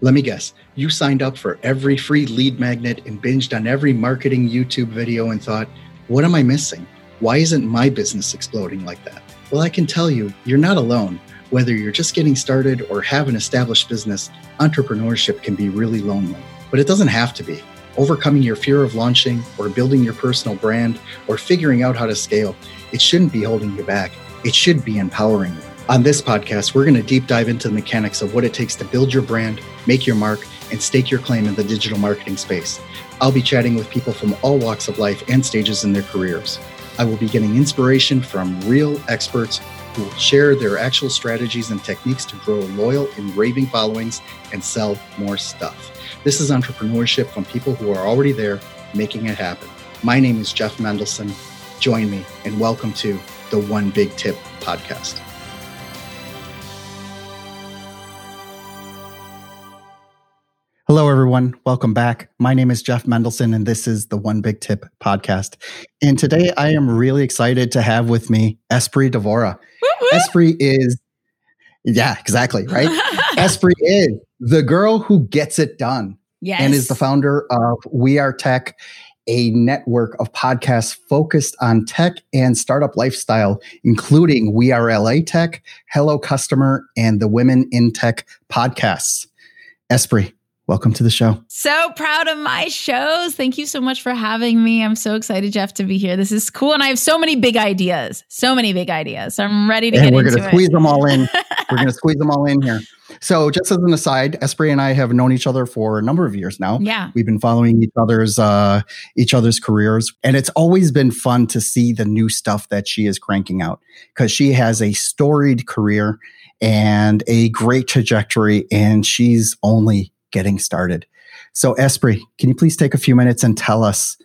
Let me guess, you signed up for every free lead magnet and binged on every marketing YouTube video and thought, what am I missing? Why isn't my business exploding like that? Well, I can tell you, you're not alone. Whether you're just getting started or have an established business, entrepreneurship can be really lonely, but it doesn't have to be. Overcoming your fear of launching or building your personal brand or figuring out how to scale, it shouldn't be holding you back. It should be empowering you. On this podcast, we're going to deep dive into the mechanics of what it takes to build your brand, make your mark, and stake your claim in the digital marketing space. I'll be chatting with people from all walks of life and stages in their careers. I will be getting inspiration from real experts who will share their actual strategies and techniques to grow loyal and raving followings and sell more stuff. This is entrepreneurship from people who are already there, making it happen. My name is Jeff Mendelson. Join me and welcome to the One Big Tip podcast. Hello, everyone. Welcome back. My name is Jeff Mendelson, and this is the One Big Tip podcast. And today I am really excited to have with me Espree Devora. Espree is, yeah, exactly, right? Espree is the girl who gets it done. Yes. And is the founder of We Are Tech, a network of podcasts focused on tech and startup lifestyle, including We Are LA Tech, Hello Customer, and the Women in Tech podcasts. Espree, welcome to the show. So proud of my shows. Thank you so much for having me. I'm so excited, Jeff, to be here. This is cool. And I have so many big ideas. So I'm ready to get into it. And we're going to squeeze them all in. We're going to squeeze them all in here. So just as an aside, Espree and I have known each other for a number of years now. Yeah. We've been following each other's careers. And it's always been fun to see the new stuff that she is cranking out because she has a storied career and a great trajectory. And she's only getting started. So Espree, can you please take a few minutes and tell us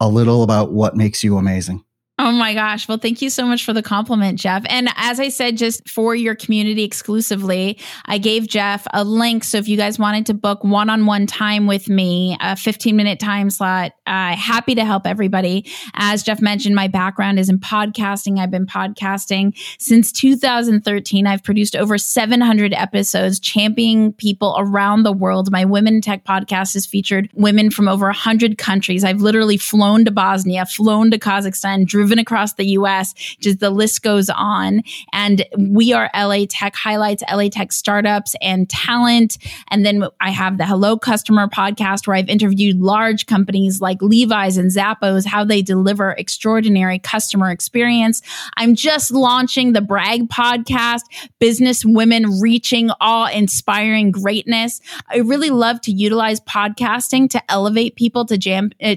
a little about what makes you amazing? Oh my gosh. Well, thank you so much for the compliment, Jeff. And as I said, just for your community exclusively, I gave Jeff a link. So if you guys wanted to book one-on-one time with me, a 15-minute time slot, happy to help everybody. As Jeff mentioned, my background is in podcasting. I've been podcasting since 2013. I've produced over 700 episodes, championing people around the world. My Women in Tech podcast has featured women from over 100 countries. I've literally flown to Bosnia, flown to Kazakhstan, driven across the U.S., just the list goes on. And We Are LA Tech highlights LA Tech startups and talent. And then I have the Hello Customer podcast where I've interviewed large companies like Levi's and Zappos, how they deliver extraordinary customer experience. I'm just launching the Bragg podcast, business women reaching awe-inspiring greatness. I really love to utilize podcasting to elevate people, to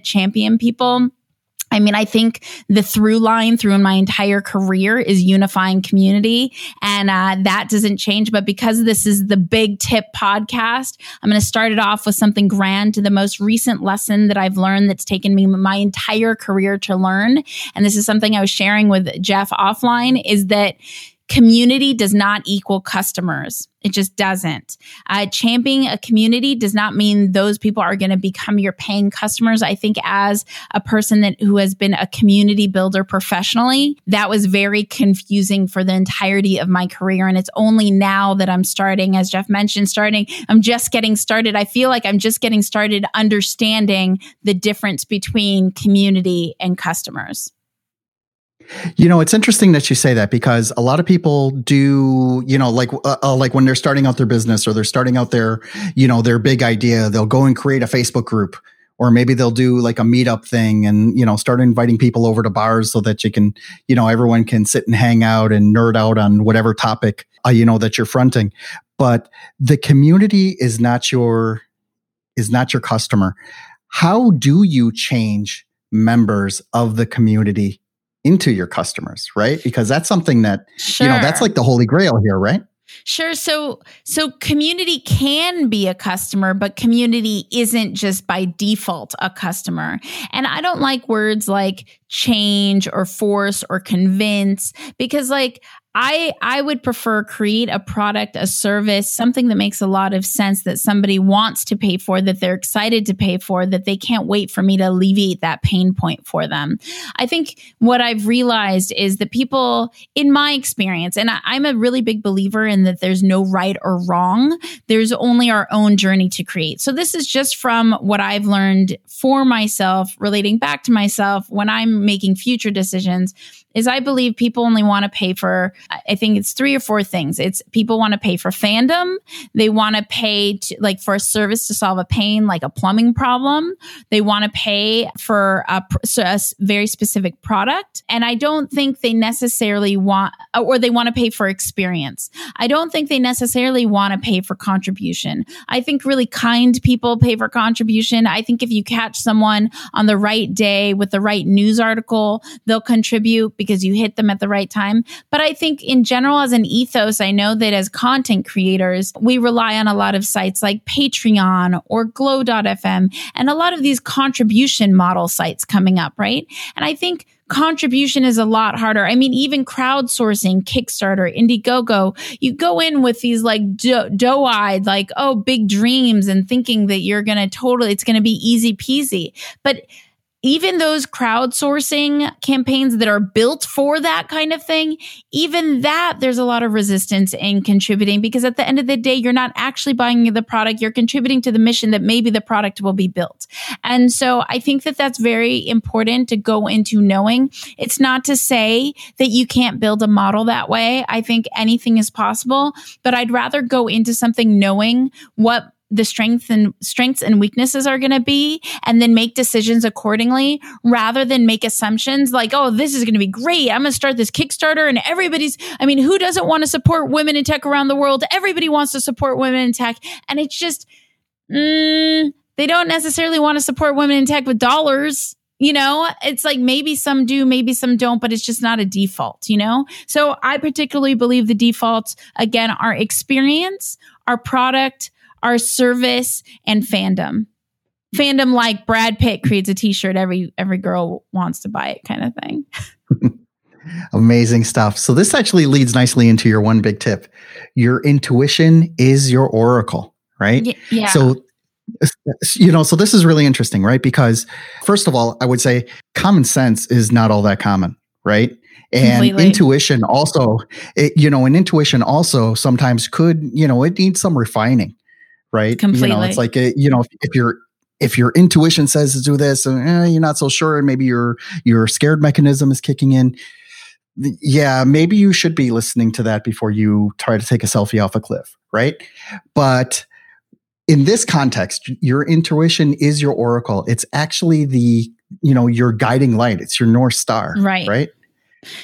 champion people. I mean, I think the through line through my entire career is unifying community, and that doesn't change. But because this is the Big Tip podcast, I'm going to start it off with something grand, the most recent lesson that I've learned that's taken me my entire career to learn. And this is something I was sharing with Jeff offline, is that community does not equal customers. It just doesn't. Championing a community does not mean those people are going to become your paying customers. I think as a person who has been a community builder professionally, that was very confusing for the entirety of my career. And it's only now that I'm starting, as Jeff mentioned, I'm just getting started. I feel like I'm just getting started understanding the difference between community and customers. You know, it's interesting that you say that because a lot of people do, you know, like when they're starting out their business or they're starting out their, you know, their big idea, they'll go and create a Facebook group, or maybe they'll do like a meetup thing and, you know, start inviting people over to bars so that you can, you know, everyone can sit and hang out and nerd out on whatever topic, you know, that you're fronting. But the community is not your customer. How do you change members of the community into your customers, right? Because that's something that, sure, you know, that's like the holy grail here, right? Sure. So community can be a customer, but community isn't just by default a customer. And I don't like words like change or force or convince, because like I would prefer create a product, a service, something that makes a lot of sense that somebody wants to pay for, that they're excited to pay for, that they can't wait for me to alleviate that pain point for them. I think what I've realized is that people, in my experience, and I'm a really big believer in that there's no right or wrong. There's only our own journey to create. So this is just from what I've learned for myself, relating back to myself when I'm making future decisions, is I believe people only want to pay for, I think it's 3 or 4 things. It's people want to pay for fandom. They want to pay for a service to solve a pain, like a plumbing problem. They want to pay for a very specific product. And I don't think they necessarily want, or they want to pay for experience. I don't think they necessarily want to pay for contribution. I think really kind people pay for contribution. I think if you catch someone on the right day with the right news article, they'll contribute because you hit them at the right time. But I think in general, as an ethos, I know that as content creators, we rely on a lot of sites like Patreon or Glow.fm and a lot of these contribution model sites coming up, right? And I think contribution is a lot harder. I mean, even crowdsourcing, Kickstarter, Indiegogo, you go in with these doe-eyed, big dreams and thinking that you're going to it's going to be easy peasy. But even those crowdsourcing campaigns that are built for that kind of thing, even that, there's a lot of resistance in contributing, because at the end of the day, you're not actually buying the product. You're contributing to the mission that maybe the product will be built. And so I think that that's very important to go into knowing. It's not to say that you can't build a model that way. I think anything is possible, but I'd rather go into something knowing what the strengths and weaknesses are going to be, and then make decisions accordingly, rather than make assumptions like, oh, this is going to be great. I'm going to start this Kickstarter and who doesn't want to support women in tech around the world? Everybody wants to support women in tech. And it's just, they don't necessarily want to support women in tech with dollars. You know, it's like maybe some do, maybe some don't, but it's just not a default, you know? So I particularly believe the defaults, again, are experience, our product, our service, and fandom. Fandom like Brad Pitt creates a t-shirt every girl wants to buy it kind of thing. Amazing stuff. So this actually leads nicely into your one big tip. Your intuition is your oracle, right? Yeah. So this is really interesting, right? Because first of all, I would say common sense is not all that common, right? And completely. Intuition also, sometimes could, it needs some refining. Right. Completely. It's like, if your intuition says to do this and you're not so sure, and maybe your scared mechanism is kicking in. Yeah. Maybe you should be listening to that before you try to take a selfie off a cliff. Right. But in this context, your intuition is your oracle. It's actually your guiding light. It's your North Star. Right. Right.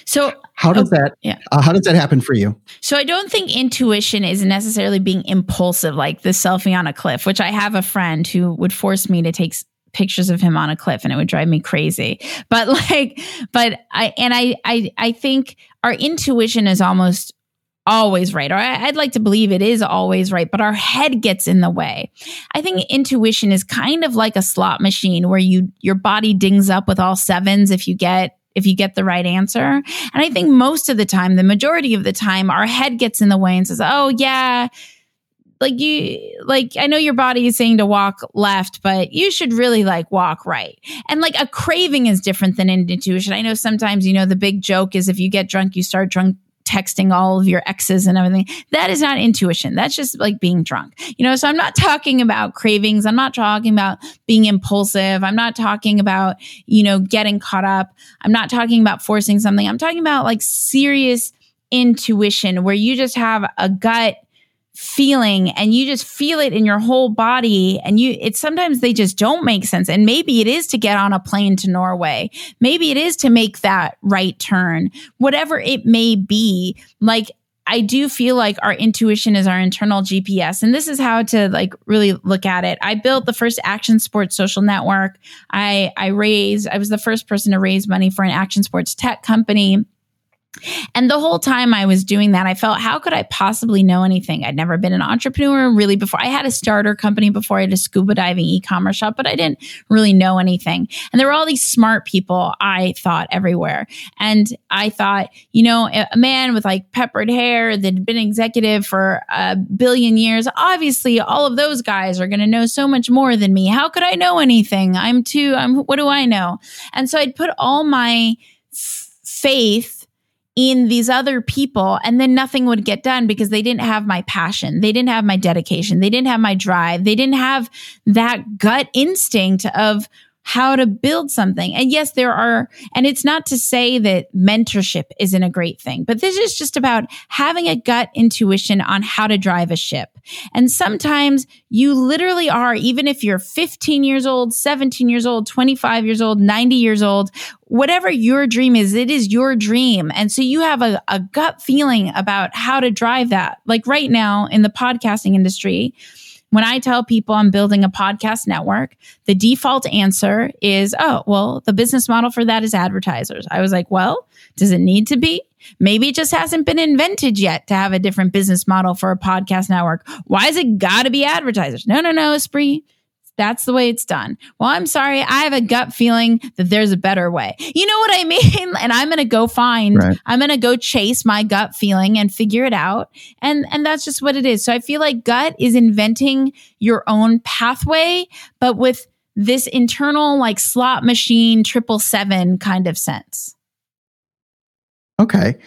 So how does that happen for you? So I don't think intuition is necessarily being impulsive, like the selfie on a cliff, which I have a friend who would force me to take pictures of him on a cliff and it would drive me crazy. But I think our intuition is almost always right. Or I'd like to believe it is always right, but our head gets in the way. I think intuition is kind of like a slot machine where your body dings up with all 7s if you get the right answer. And I think most of the time, the majority of the time, our head gets in the way and says, oh yeah, I know your body is saying to walk left, but you should really walk right. And a craving is different than intuition. I know sometimes, the big joke is if you get drunk, you start drunk texting all of your exes and everything. That is not intuition. That's just being drunk. So I'm not talking about cravings. I'm not talking about being impulsive. I'm not talking about, getting caught up. I'm not talking about forcing something. I'm talking about serious intuition where you just have a gut feeling and you just feel it in your whole body. And sometimes they just don't make sense. And maybe it is to get on a plane to Norway. Maybe it is to make that right turn, whatever it may be. I do feel our intuition is our internal GPS. And this is how to really look at it. I built the first action sports social network. I was the first person to raise money for an action sports tech company. And the whole time I was doing that, I felt, how could I possibly know anything? I'd never been an entrepreneur really before. I had a starter company before I had a scuba diving e-commerce shop, but I didn't really know anything. And there were all these smart people, I thought, everywhere. And I thought, you know, a man with like peppered hair that had been executive for a billion years, obviously all of those guys are going to know so much more than me. How could I know anything? What do I know? And so I'd put all my faith in these other people, and then nothing would get done because they didn't have my passion. They didn't have my dedication. They didn't have my drive. They didn't have that gut instinct of how to build something. And yes, there are, and it's not to say that mentorship isn't a great thing, but this is just about having a gut intuition on how to drive a ship. And sometimes you literally are, even if you're 15 years old, 17 years old, 25 years old, 90 years old, whatever your dream is, it is your dream. And so you have a gut feeling about how to drive that. Like right now in the podcasting industry, when I tell people I'm building a podcast network, the default answer is, oh, well, the business model for that is advertisers. I was like, well, does it need to be? Maybe it just hasn't been invented yet to have a different business model for a podcast network. Why is it got to be advertisers? No, Espree. That's the way it's done. Well, I'm sorry. I have a gut feeling that there's a better way. You know what I mean? And I'm going to go find, right. I'm going to go chase my gut feeling and figure it out. And that's just what it is. So I feel like gut is inventing your own pathway, but with this internal like slot machine, 777 kind of sense. Okay.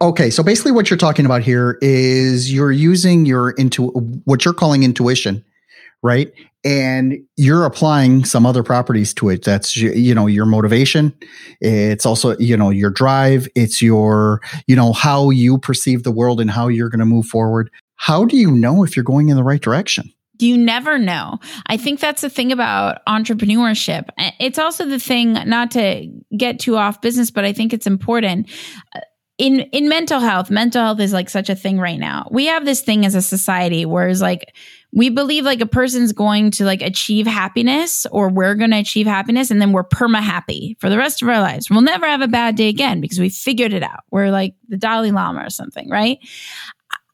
Okay, so basically what you're talking about here is you're using what you're calling intuition, right? And you're applying some other properties to it. That's, you know, your motivation. It's also, you know, your drive. It's your, you know, how you perceive the world and how you're going to move forward. How do you know if you're going in the right direction? You never know. I think that's the thing about entrepreneurship. It's also the thing, not to get too off business, but I think it's important. In mental health is like such a thing right now. We have this thing as a society where it's like, we believe like a person's going to like achieve happiness, or we're going to achieve happiness, and then we're perma happy for the rest of our lives. We'll never have a bad day again because we figured it out. We're like the Dalai Lama or something, right?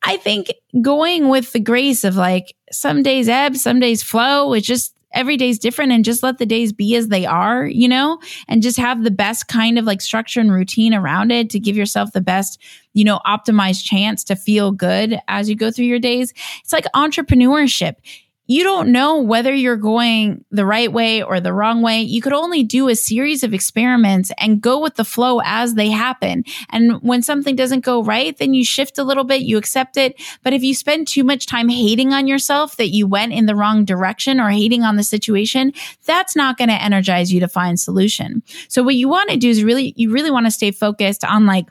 I think going with the grace of like some days ebb, some days flow, it's just, every day's different, and just let the days be as they are, you know, and just have the best kind of like structure and routine around it to give yourself the best, you know, optimized chance to feel good as you go through your days. It's like entrepreneurship. You don't know whether you're going the right way or the wrong way. You could only do a series of experiments and go with the flow as they happen. And when something doesn't go right, then you shift a little bit, you accept it. But if you spend too much time hating on yourself that you went in the wrong direction or hating on the situation, that's not going to energize you to find solution. So what you want to do is you really want to stay focused on like,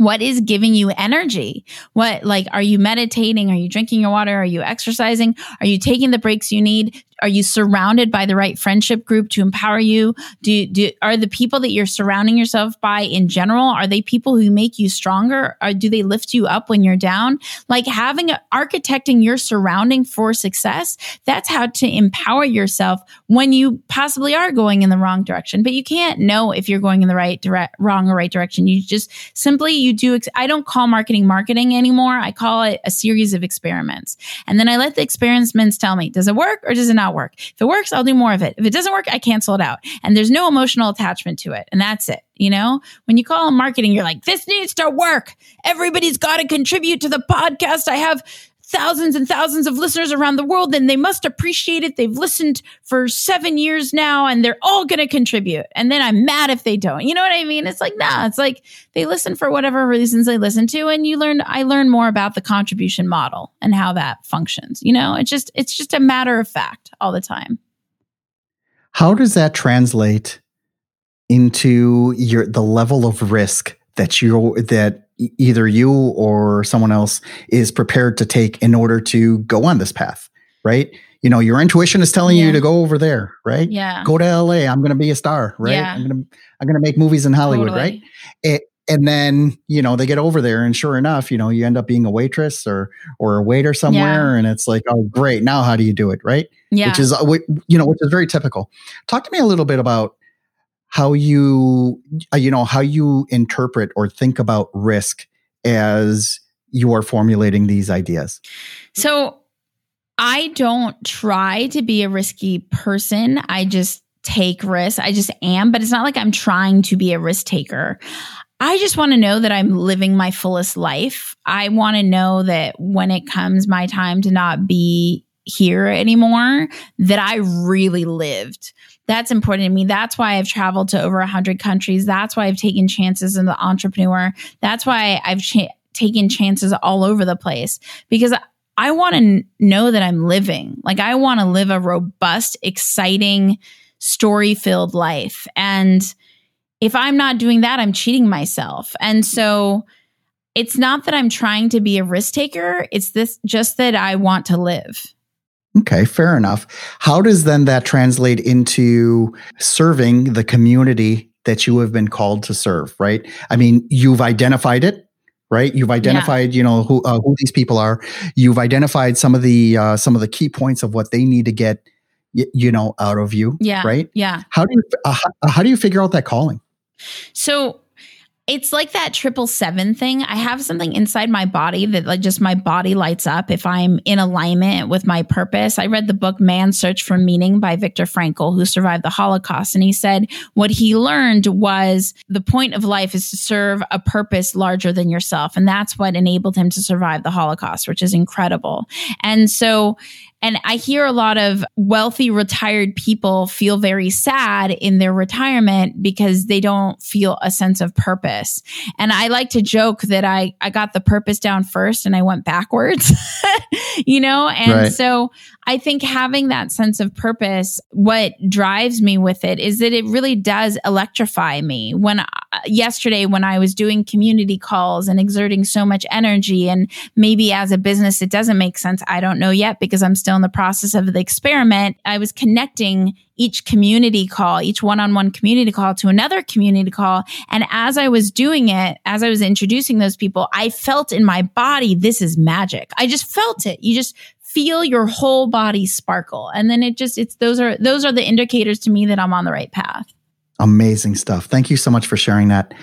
what is giving you energy? What, like, are you meditating? Are you drinking your water? Are you exercising? Are you taking the breaks you need? Are you surrounded by the right friendship group to empower you? Are the people that you're surrounding yourself by in general, are they people who make you stronger? Or do they lift you up when you're down? Like architecting your surrounding for success, that's how to empower yourself when you possibly are going in the wrong direction. But you can't know if you're going in the wrong or right direction. You just simply, I don't call marketing anymore. I call it a series of experiments. And then I let the experiments tell me, does it work or does it not work? If it works, I'll do more of it. If it doesn't work, I cancel it out. And there's no emotional attachment to it. And that's it. You know, when you call marketing, you're like, this needs to work. Everybody's got to contribute to the podcast. I have thousands and thousands of listeners around the world, and they must appreciate it. They've listened for 7 years now, and they're all going to contribute. And then I'm mad if they don't. You know what I mean? It's like, nah, it's like they listen for whatever reasons they listen to. And I learn more about the contribution model and how that functions. You know, it's just a matter of fact all the time. How does that translate into the level of risk that either you or someone else is prepared to take in order to go on this path, right? You know, your intuition is telling you to go over there, right? Yeah. Go to LA. I'm going to be a star, right? Yeah. I'm going to make movies in Hollywood, totally. Right? And then, you know, they get over there and sure enough, you know, you end up being a waitress or a waiter somewhere. Yeah. And it's like, oh, great. Now how do you do it? Right. Yeah. Which is very typical. Talk to me a little bit about how you interpret or think about risk as you are formulating these ideas? So I don't try to be a risky person. I just take risks. I just am, but it's not like I'm trying to be a risk taker. I just want to know that I'm living my fullest life. I want to know that when it comes my time to not be here anymore, that I really lived. That's important to me. That's why I've traveled to over 100 countries. That's why I've taken chances as an entrepreneur. That's why I've taken chances all over the place, because I want to know that I'm living. Like, I want to live a robust, exciting, story-filled life. And if I'm not doing that, I'm cheating myself. And so it's not that I'm trying to be a risk taker. It's just that I want to live. Okay, fair enough. How does then that translate into serving the community that you have been called to serve, right? I mean, you've identified it, right? You've identified, you know, who these people are. You've identified some of the key points of what they need to get, you know, out of you, right? Yeah. How do you figure out that calling? So it's like that 777 thing. I have something inside my body that, like, just my body lights up if I'm in alignment with my purpose. I read the book Man's Search for Meaning by Viktor Frankl, who survived the Holocaust. And he said what he learned was the point of life is to serve a purpose larger than yourself. And that's what enabled him to survive the Holocaust, which is incredible. And so... and I hear a lot of wealthy retired people feel very sad in their retirement because they don't feel a sense of purpose. And I like to joke that I got the purpose down first and I went backwards, you know? And so I think having that sense of purpose, what drives me with it is that it really does electrify me. Yesterday, when I was doing community calls and exerting so much energy, and maybe as a business, it doesn't make sense. I don't know yet, because I'm still in the process of the experiment. I was connecting each community call, each one-on-one community call to another community call. And as I was doing it, as I was introducing those people, I felt in my body, this is magic. I just felt it. You just feel your whole body sparkle. And then those are the indicators to me that I'm on the right path. Amazing stuff. Thank you so much for sharing that.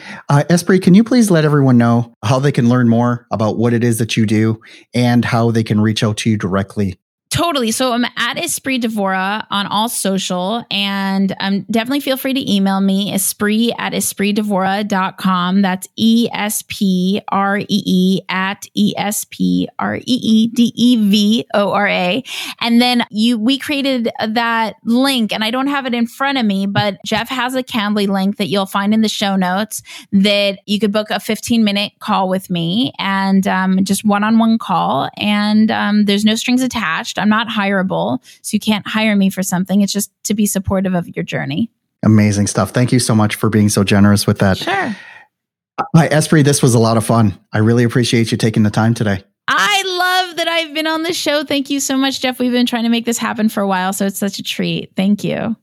Espree, can you please let everyone know how they can learn more about what it is that you do and how they can reach out to you directly? Totally. So I'm at Espree Devora on all social, and definitely feel free to email me, espree@espreedevora.com. That's ESPREE at ESPREEDEVORA. And then we created that link, and I don't have it in front of me, but Jeff has a Cambly link that you'll find in the show notes that you could book a 15-minute call with me, and just one-on-one call. And there's no strings attached. I'm not hireable, so you can't hire me for something. It's just to be supportive of your journey. Amazing stuff. Thank you so much for being so generous with that. Sure. Espree, this was a lot of fun. I really appreciate you taking the time today. I love that I've been on the show. Thank you so much, Jeff. We've been trying to make this happen for a while, so it's such a treat. Thank you.